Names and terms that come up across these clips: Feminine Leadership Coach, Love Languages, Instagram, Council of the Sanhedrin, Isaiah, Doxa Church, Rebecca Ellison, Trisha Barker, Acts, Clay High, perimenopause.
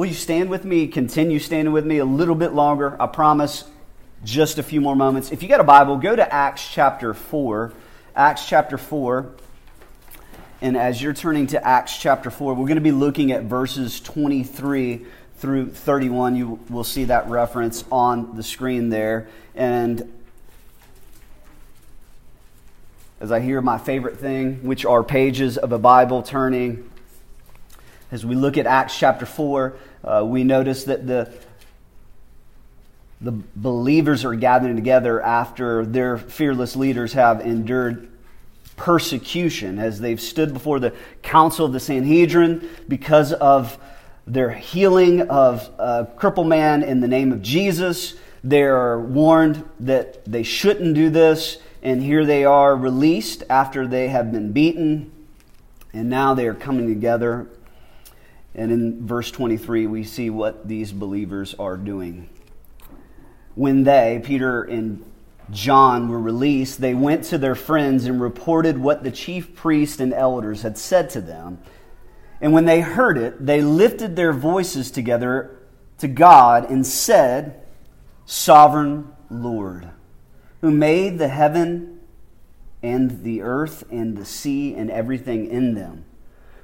Will you stand with me, continue standing with me a little bit longer? I promise, just a few more moments. If you got a Bible, go to Acts chapter 4. Acts chapter 4. And as you're turning to Acts chapter 4, we're going to be looking at verses 23 through 31. You will see that reference on the screen there. And as I hear my favorite thing, which are pages of a Bible turning, as we look at Acts chapter 4, we notice that the believers are gathering together after their fearless leaders have endured persecution, as they've stood before the Council of the Sanhedrin because of their healing of a crippled man in the name of Jesus. They're warned that they shouldn't do this, and here they are released after they have been beaten, and now they are coming together. And in verse 23, we see what these believers are doing. When they, Peter and John, were released, they went to their friends and reported what the chief priests and elders had said to them. And when they heard it, they lifted their voices together to God and said, "Sovereign Lord, who made the heaven and the earth and the sea and everything in them,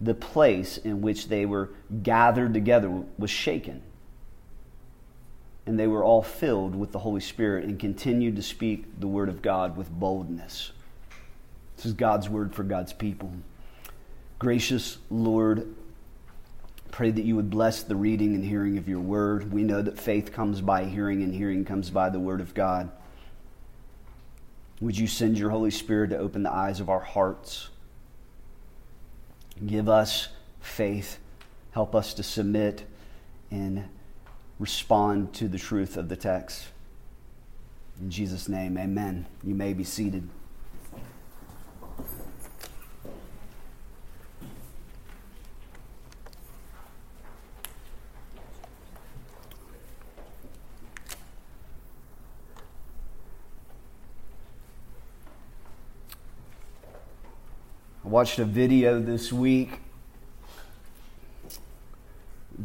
the place in which they were gathered together was shaken, and they were all filled with the Holy Spirit and continued to speak the word of God with boldness." This is God's word for God's people. Gracious Lord, pray that you would bless the reading and hearing of your word. We know that faith comes by hearing, and hearing comes by the word of God. Would you send your Holy Spirit to open the eyes of our hearts? Give us faith. Help us to submit and respond to the truth of the text. In Jesus' name, amen. You may be seated. I watched a video this week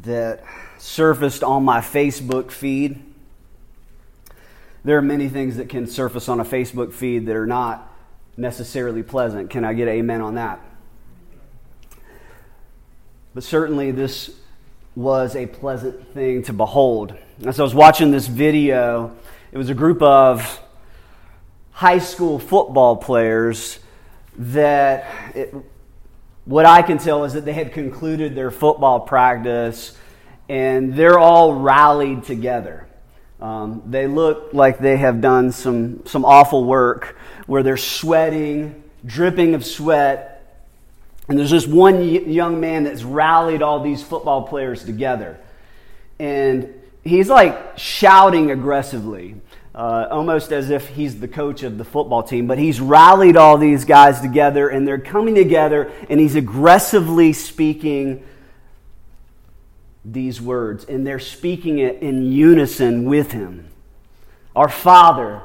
that surfaced on my Facebook feed. There are many things that can surface on a Facebook feed that are not necessarily pleasant. Can I get an amen on that? But certainly this was a pleasant thing to behold. As I was watching this video, it was a group of high school football players that what I can tell is that they had concluded their football practice, and they're all rallied together. They look like they have done some awful work, where they're sweating, dripping of sweat, and there's this one young man that's rallied all these football players together. And he's like shouting aggressively, almost as if he's the coach of the football team, but he's rallied all these guys together, and they're coming together, and he's aggressively speaking these words, and they're speaking it in unison with him. "Our Father,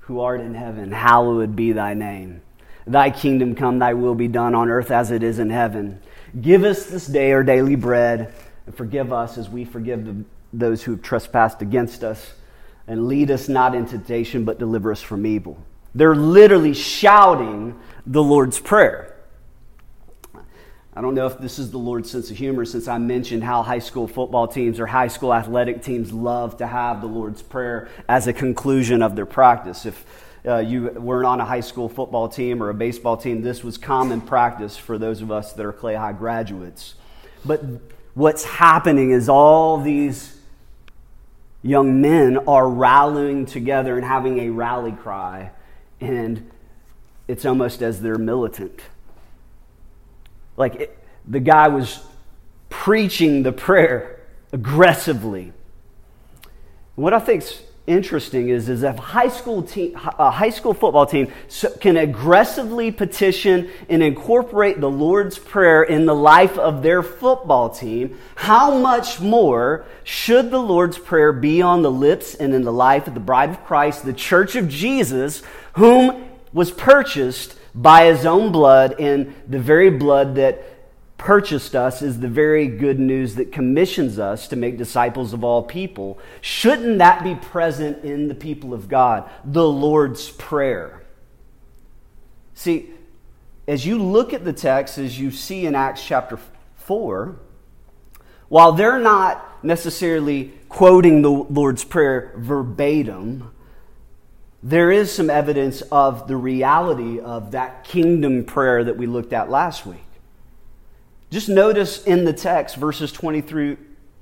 who art in heaven, hallowed be thy name. Thy kingdom come, thy will be done on earth as it is in heaven. Give us this day our daily bread, and forgive us as we forgive those who have trespassed against us. And lead us not into temptation, but deliver us from evil." They're literally shouting the Lord's Prayer. I don't know if this is the Lord's sense of humor, since I mentioned how high school football teams or high school athletic teams love to have the Lord's Prayer as a conclusion of their practice. If you weren't on a high school football team or a baseball team, this was common practice for those of us that are Clay High graduates. But what's happening is all these young men are rallying together and having a rally cry, and it's almost as they're militant. The guy was preaching the prayer aggressively. What I think's interesting is if a high school football team can aggressively petition and incorporate the Lord's Prayer in the life of their football team, how much more should the Lord's Prayer be on the lips and in the life of the Bride of Christ, the Church of Jesus, whom was purchased by his own blood, and the very blood that purchased us is the very good news that commissions us to make disciples of all people. Shouldn't that be present in the people of God, the Lord's Prayer? See, as you look at the text, as you see in Acts chapter 4, while they're not necessarily quoting the Lord's Prayer verbatim, there is some evidence of the reality of that kingdom prayer that we looked at last week. Just notice in the text, verses 20 through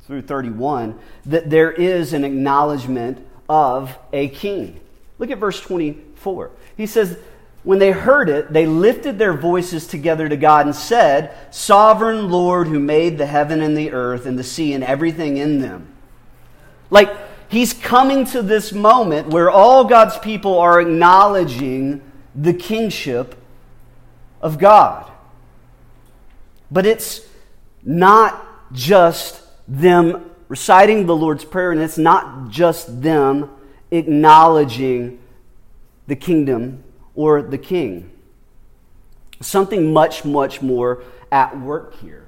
31, that there is an acknowledgement of a king. Look at verse 24. He says, "When they heard it, they lifted their voices together to God and said, 'Sovereign Lord, who made the heaven and the earth and the sea and everything in them.'" He's coming to this moment where all God's people are acknowledging the kingship of God. But it's not just them reciting the Lord's Prayer, and it's not just them acknowledging the kingdom or the king. Something much, much more at work here.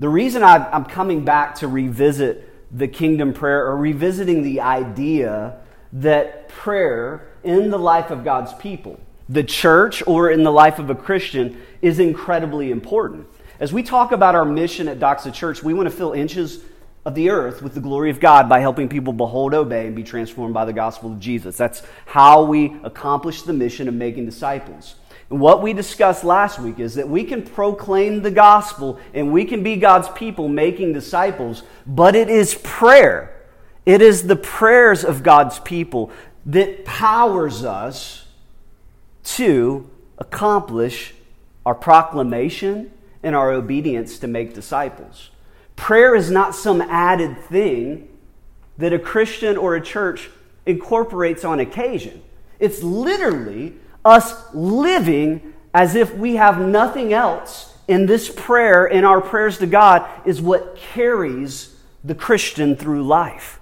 The reason I'm coming back to revisit the kingdom prayer, or revisiting the idea that prayer in the life of God's people, the church, or in the life of a Christian, is incredibly important. As we talk about our mission at Doxa Church, we want to fill inches of the earth with the glory of God by helping people behold, obey, and be transformed by the gospel of Jesus. That's how we accomplish the mission of making disciples. And what we discussed last week is that we can proclaim the gospel and we can be God's people making disciples, but it is prayer. It is the prayers of God's people that powers us to accomplish our proclamation and our obedience to make disciples. Prayer is not some added thing that a Christian or a church incorporates on occasion. It's literally us living as if we have nothing else, and this prayer and our prayers to God is what carries the Christian through life.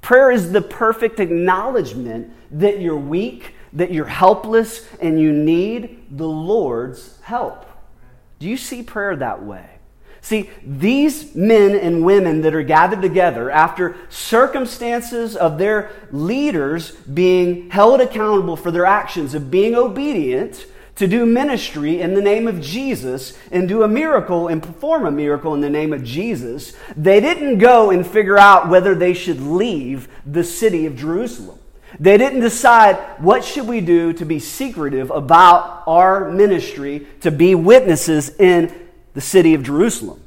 Prayer is the perfect acknowledgement that you're weak, that you're helpless, and you need the Lord's help. Do you see prayer that way? See, these men and women that are gathered together after circumstances of their leaders being held accountable for their actions of being obedient to do ministry in the name of Jesus and do a miracle and perform a miracle in the name of Jesus, they didn't go and figure out whether they should leave the city of Jerusalem. They didn't decide, what should we do to be secretive about our ministry to be witnesses in the city of Jerusalem.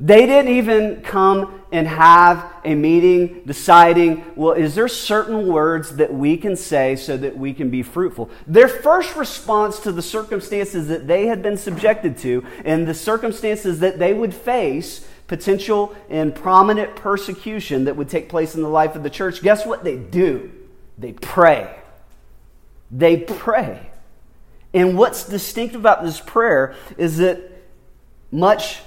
They didn't even come and have a meeting deciding, well, is there certain words that we can say so that we can be fruitful? Their first response to the circumstances that they had been subjected to and the circumstances that they would face, potential and prominent persecution that would take place in the life of the church, guess what they do? They pray. They pray. And what's distinctive about this prayer is that much,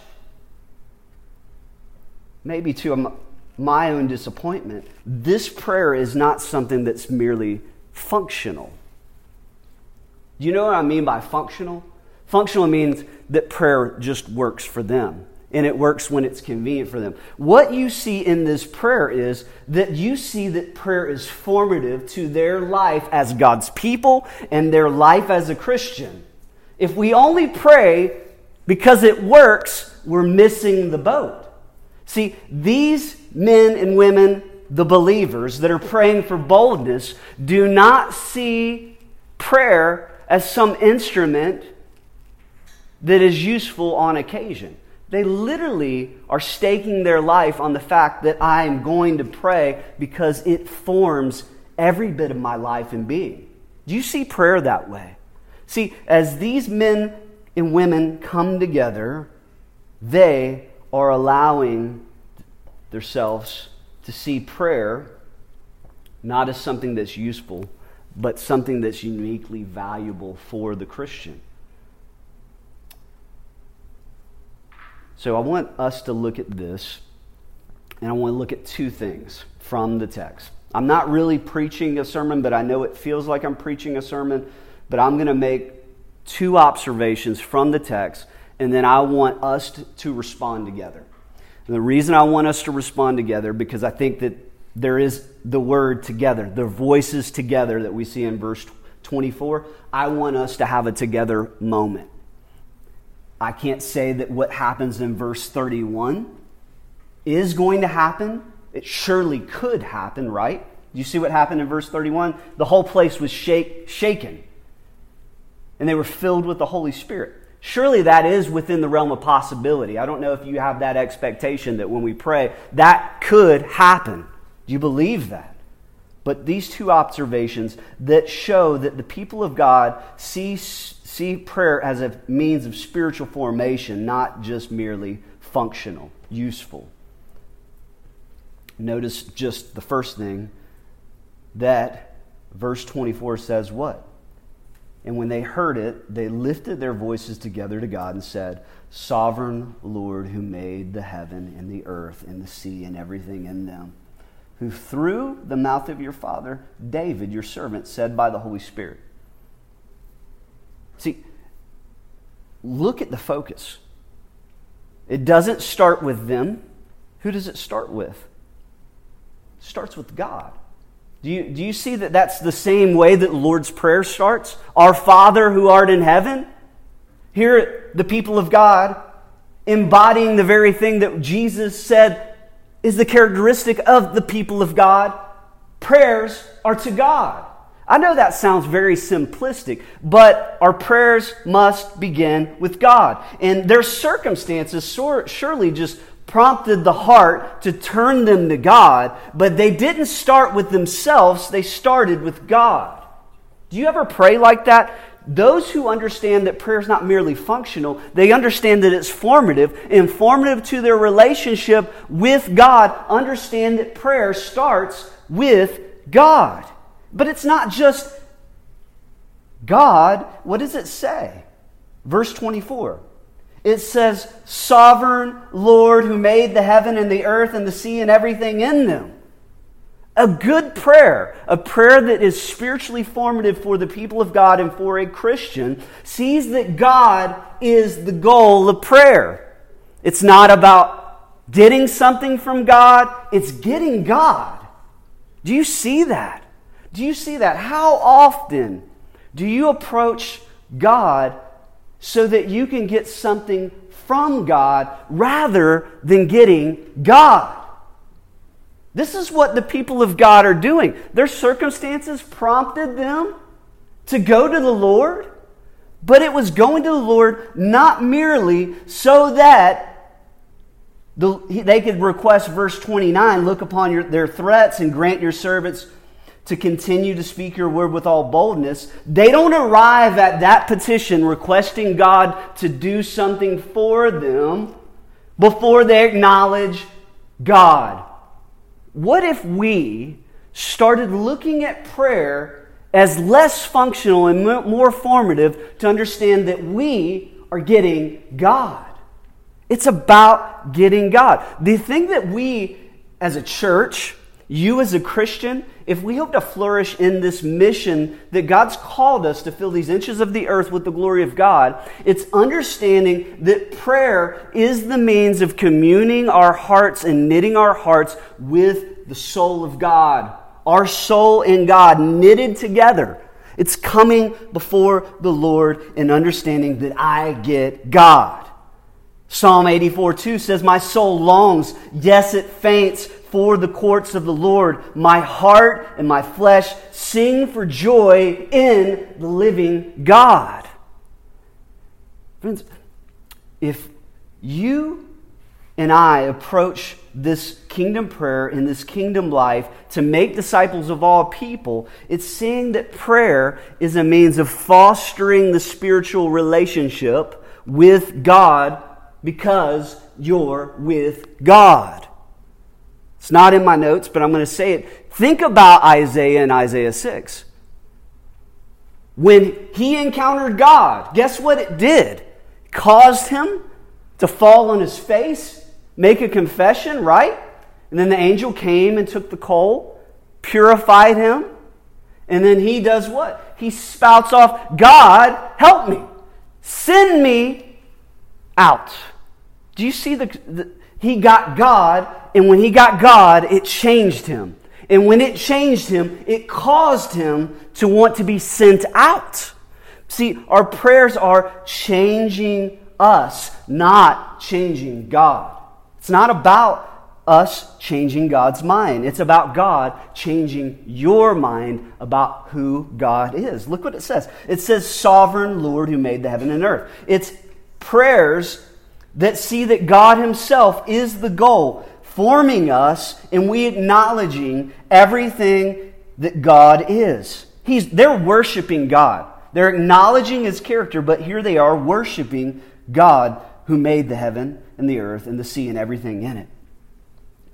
maybe to my own disappointment, this prayer is not something that's merely functional. Do you know what I mean by functional? Functional means that prayer just works for them, and it works when it's convenient for them. What you see in this prayer is that you see that prayer is formative to their life as God's people and their life as a Christian. If we only pray because it works, we're missing the boat. See, these men and women, the believers that are praying for boldness, do not see prayer as some instrument that is useful on occasion. They literally are staking their life on the fact that I am going to pray because it forms every bit of my life and being. Do you see prayer that way? See, as these men and women come together, they are allowing themselves to see prayer not as something that's useful, but something that's uniquely valuable for the Christian. So I want us to look at this, and I want to look at two things from the text. I'm not really preaching a sermon, but I know it feels like I'm preaching a sermon, but I'm going to make two observations from the text, and then I want us to respond together. And the reason I want us to respond together, because I think that there is the word together, the voices together that we see in verse 24. I want us to have a together moment. I can't say that what happens in verse 31 is going to happen. It surely could happen, right? You see what happened in verse 31? The whole place was shaken, and they were filled with the Holy Spirit. Surely that is within the realm of possibility. I don't know if you have that expectation that when we pray, that could happen. Do you believe that? But these two observations that show that the people of God see prayer as a means of spiritual formation, not just merely functional, useful. Notice just the first thing, that verse 24 says what? And when they heard it, they lifted their voices together to God and said, "Sovereign Lord, who made the heaven and the earth and the sea and everything in them, who through the mouth of your father, David, your servant, said by the Holy Spirit." See, look at the focus. It doesn't start with them. Who does it start with? It starts with God. Do you see that that's the same way that Lord's Prayer starts? Our Father who art in heaven. Here, the people of God embodying the very thing that Jesus said is the characteristic of the people of God. Prayers are to God. I know that sounds very simplistic, but our prayers must begin with God. And their circumstances surely just prompted the heart to turn them to God, but they didn't start with themselves, they started with God. Do you ever pray like that? Those who understand that prayer is not merely functional, they understand that it's formative, and formative to their relationship with God, understand that prayer starts with God. But it's not just God. What does it say? Verse 24. It says, "Sovereign Lord, who made the heaven and the earth and the sea and everything in them." A good prayer, a prayer that is spiritually formative for the people of God and for a Christian, sees that God is the goal of prayer. It's not about getting something from God, it's getting God. Do you see that? Do you see that? How often do you approach God so that you can get something from God rather than getting God? This is what the people of God are doing. Their circumstances prompted them to go to the Lord, but it was going to the Lord not merely so that they could request, verse 29, "Look upon their threats and grant your servants to continue to speak your word with all boldness." They don't arrive at that petition requesting God to do something for them before they acknowledge God. What if we started looking at prayer as less functional and more formative to understand that we are getting God? It's about getting God. The thing that we as a church, you as a Christian, if we hope to flourish in this mission that God's called us to fill these inches of the earth with the glory of God, it's understanding that prayer is the means of communing our hearts and knitting our hearts with the soul of God. Our soul and God knitted together. It's coming before the Lord and understanding that I get God. Psalm 84:2 says, "My soul longs, yes, it faints for the courts of the Lord. My heart and my flesh sing for joy in the living God." Friends, if you and I approach this kingdom prayer and this kingdom life to make disciples of all people, it's seeing that prayer is a means of fostering the spiritual relationship with God because you're with God. It's not in my notes, but I'm going to say it. Think about Isaiah and Isaiah 6. When he encountered God, guess what it did? It caused him to fall on his face, make a confession, right? And then the angel came and took the coal, purified him, and then he does what? He spouts off, "God, help me. Send me out." Do you see he got God, and when he got God, it changed him. And when it changed him, it caused him to want to be sent out. See, our prayers are changing us, not changing God. It's not about us changing God's mind. It's about God changing your mind about who God is. Look what it says. It says, "Sovereign Lord who made the heaven and earth." It's prayers that see that God Himself is the goal, forming us and we acknowledging everything that God is. They're worshiping God. They're acknowledging His character, but here they are worshiping God who made the heaven and the earth and the sea and everything in it.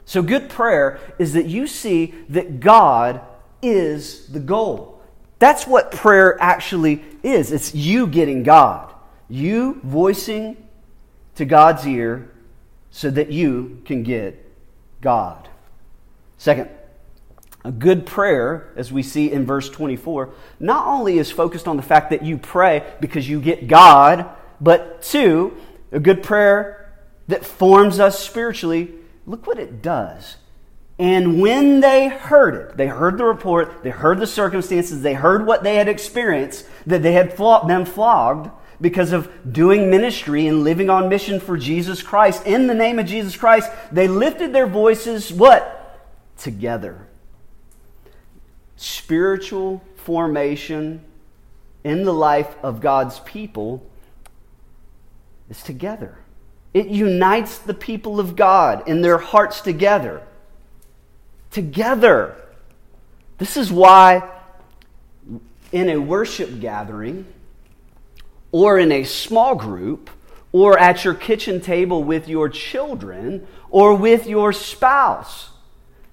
So good prayer is that you see that God is the goal. That's what prayer actually is. It's you getting God. You voicing to God's ear so that you can get God. Second, a good prayer, as we see in verse 24, not only is focused on the fact that you pray because you get God, but two, a good prayer that forms us spiritually, look what it does. "And when they heard it," they heard the report, they heard the circumstances, they heard what they had experienced, that they had been flogged because of doing ministry and living on mission for Jesus Christ, in the name of Jesus Christ, they lifted their voices, what? Together. Spiritual formation in the life of God's people is together. It unites the people of God in their hearts together. Together. This is why in a worship gathering, or in a small group, or at your kitchen table with your children, or with your spouse,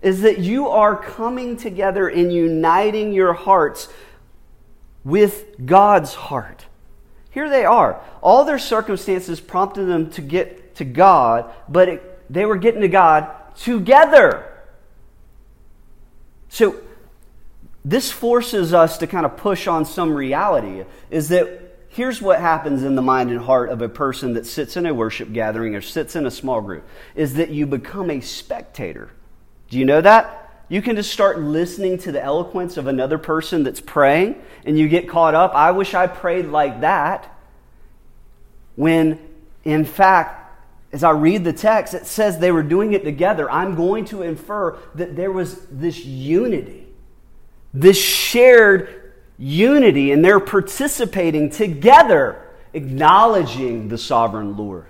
is that you are coming together and uniting your hearts with God's heart. Here they are. All their circumstances prompted them to get to God, but they were getting to God together. So this forces us to kind of push on some reality, is that here's what happens in the mind and heart of a person that sits in a worship gathering or sits in a small group, is that you become a spectator. Do you know that? You can just start listening to the eloquence of another person that's praying, and you get caught up. I wish I prayed like that. When, in fact, as I read the text, it says they were doing it together. I'm going to infer that there was this unity, this shared unity, and they're participating together, acknowledging the sovereign Lord.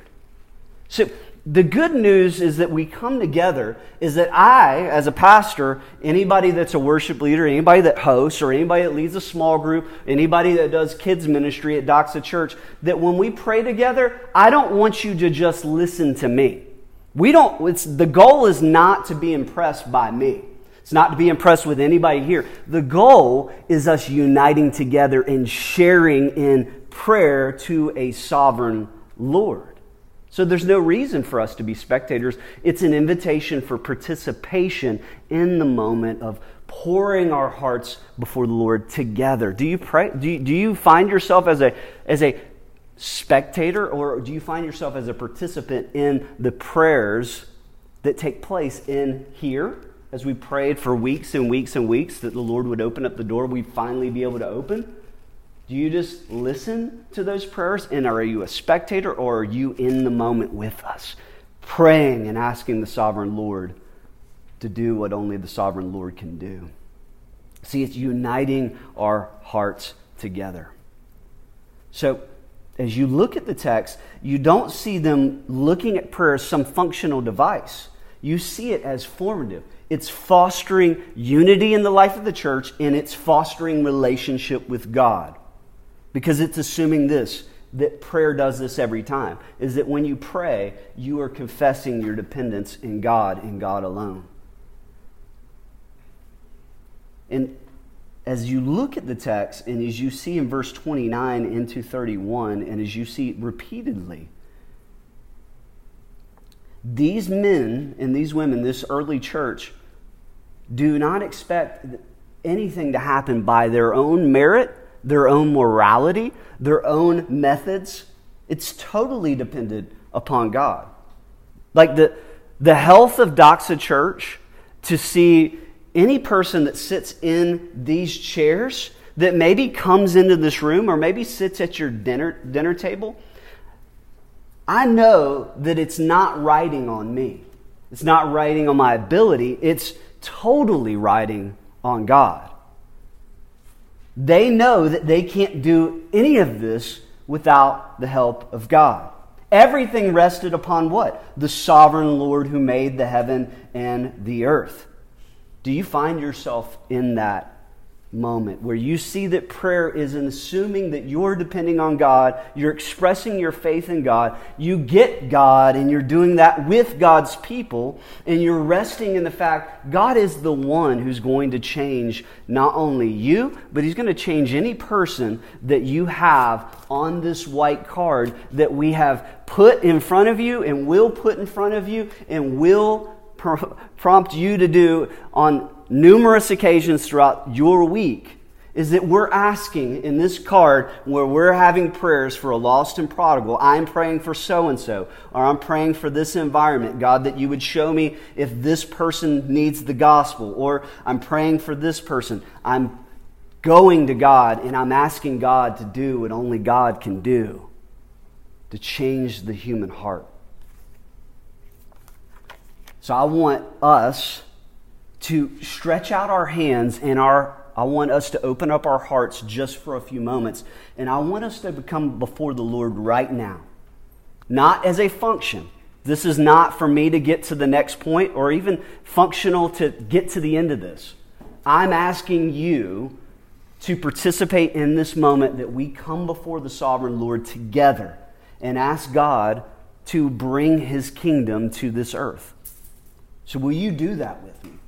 So the good news is that we come together, is that I, as a pastor, anybody that's a worship leader, anybody that hosts, or anybody that leads a small group, anybody that does kids ministry at Doxa Church, that when we pray together, I don't want you to just listen to me. The goal is not to be impressed by me. It's not to be impressed with anybody here. The goal is us uniting together and sharing in prayer to a sovereign Lord. So there's no reason for us to be spectators. It's an invitation for participation in the moment of pouring our hearts before the Lord together. Do you pray? Do you find yourself as a spectator, or do you find yourself as a participant in the prayers that take place in here? As we prayed for weeks and weeks and weeks that the Lord would open up the door we'd finally be able to open. Do you just listen to those prayers, and are you a spectator, or are you in the moment with us, praying and asking the sovereign Lord to do what only the sovereign Lord can do? See, it's uniting our hearts together. So, as you look at the text, you don't see them looking at prayer as some functional device. You see it as formative. It's fostering unity in the life of the church, and it's fostering relationship with God. Because it's assuming this, that prayer does this every time, is that when you pray, you are confessing your dependence in God and God alone. And as you look at the text, and as you see in verse 29 into 31, and as you see repeatedly, these men and these women, this early church, do not expect anything to happen by their own merit, their own morality, their own methods. It's totally dependent upon God. Like the health of Doxa Church, to see any person that sits in these chairs, that maybe comes into this room or maybe sits at your dinner table, I know that it's not riding on me. It's not riding on my ability. It's totally riding on God. They know that they can't do any of this without the help of God. Everything rested upon what? The sovereign Lord who made the heaven and the earth. Do you find yourself in that moment where you see that prayer is an assuming that you're depending on God, you're expressing your faith in God, you get God, and you're doing that with God's people, and you're resting in the fact God is the one who's going to change not only you, but He's going to change any person that you have on this white card that we have put in front of you and will put in front of you and will prompt you to do on numerous occasions throughout your week, is that we're asking in this card where we're having prayers for a lost and prodigal. I'm praying for so-and-so, or I'm praying for this environment, God, that you would show me if this person needs the gospel, or I'm praying for this person. I'm going to God, and I'm asking God to do what only God can do, to change the human heart. So I want us to stretch out our hands, and I want us to open up our hearts just for a few moments. And I want us to become before the Lord right now. Not as a function. This is not for me to get to the next point or even functional to get to the end of this. I'm asking you to participate in this moment that we come before the sovereign Lord together and ask God to bring His kingdom to this earth. So will you do that with me?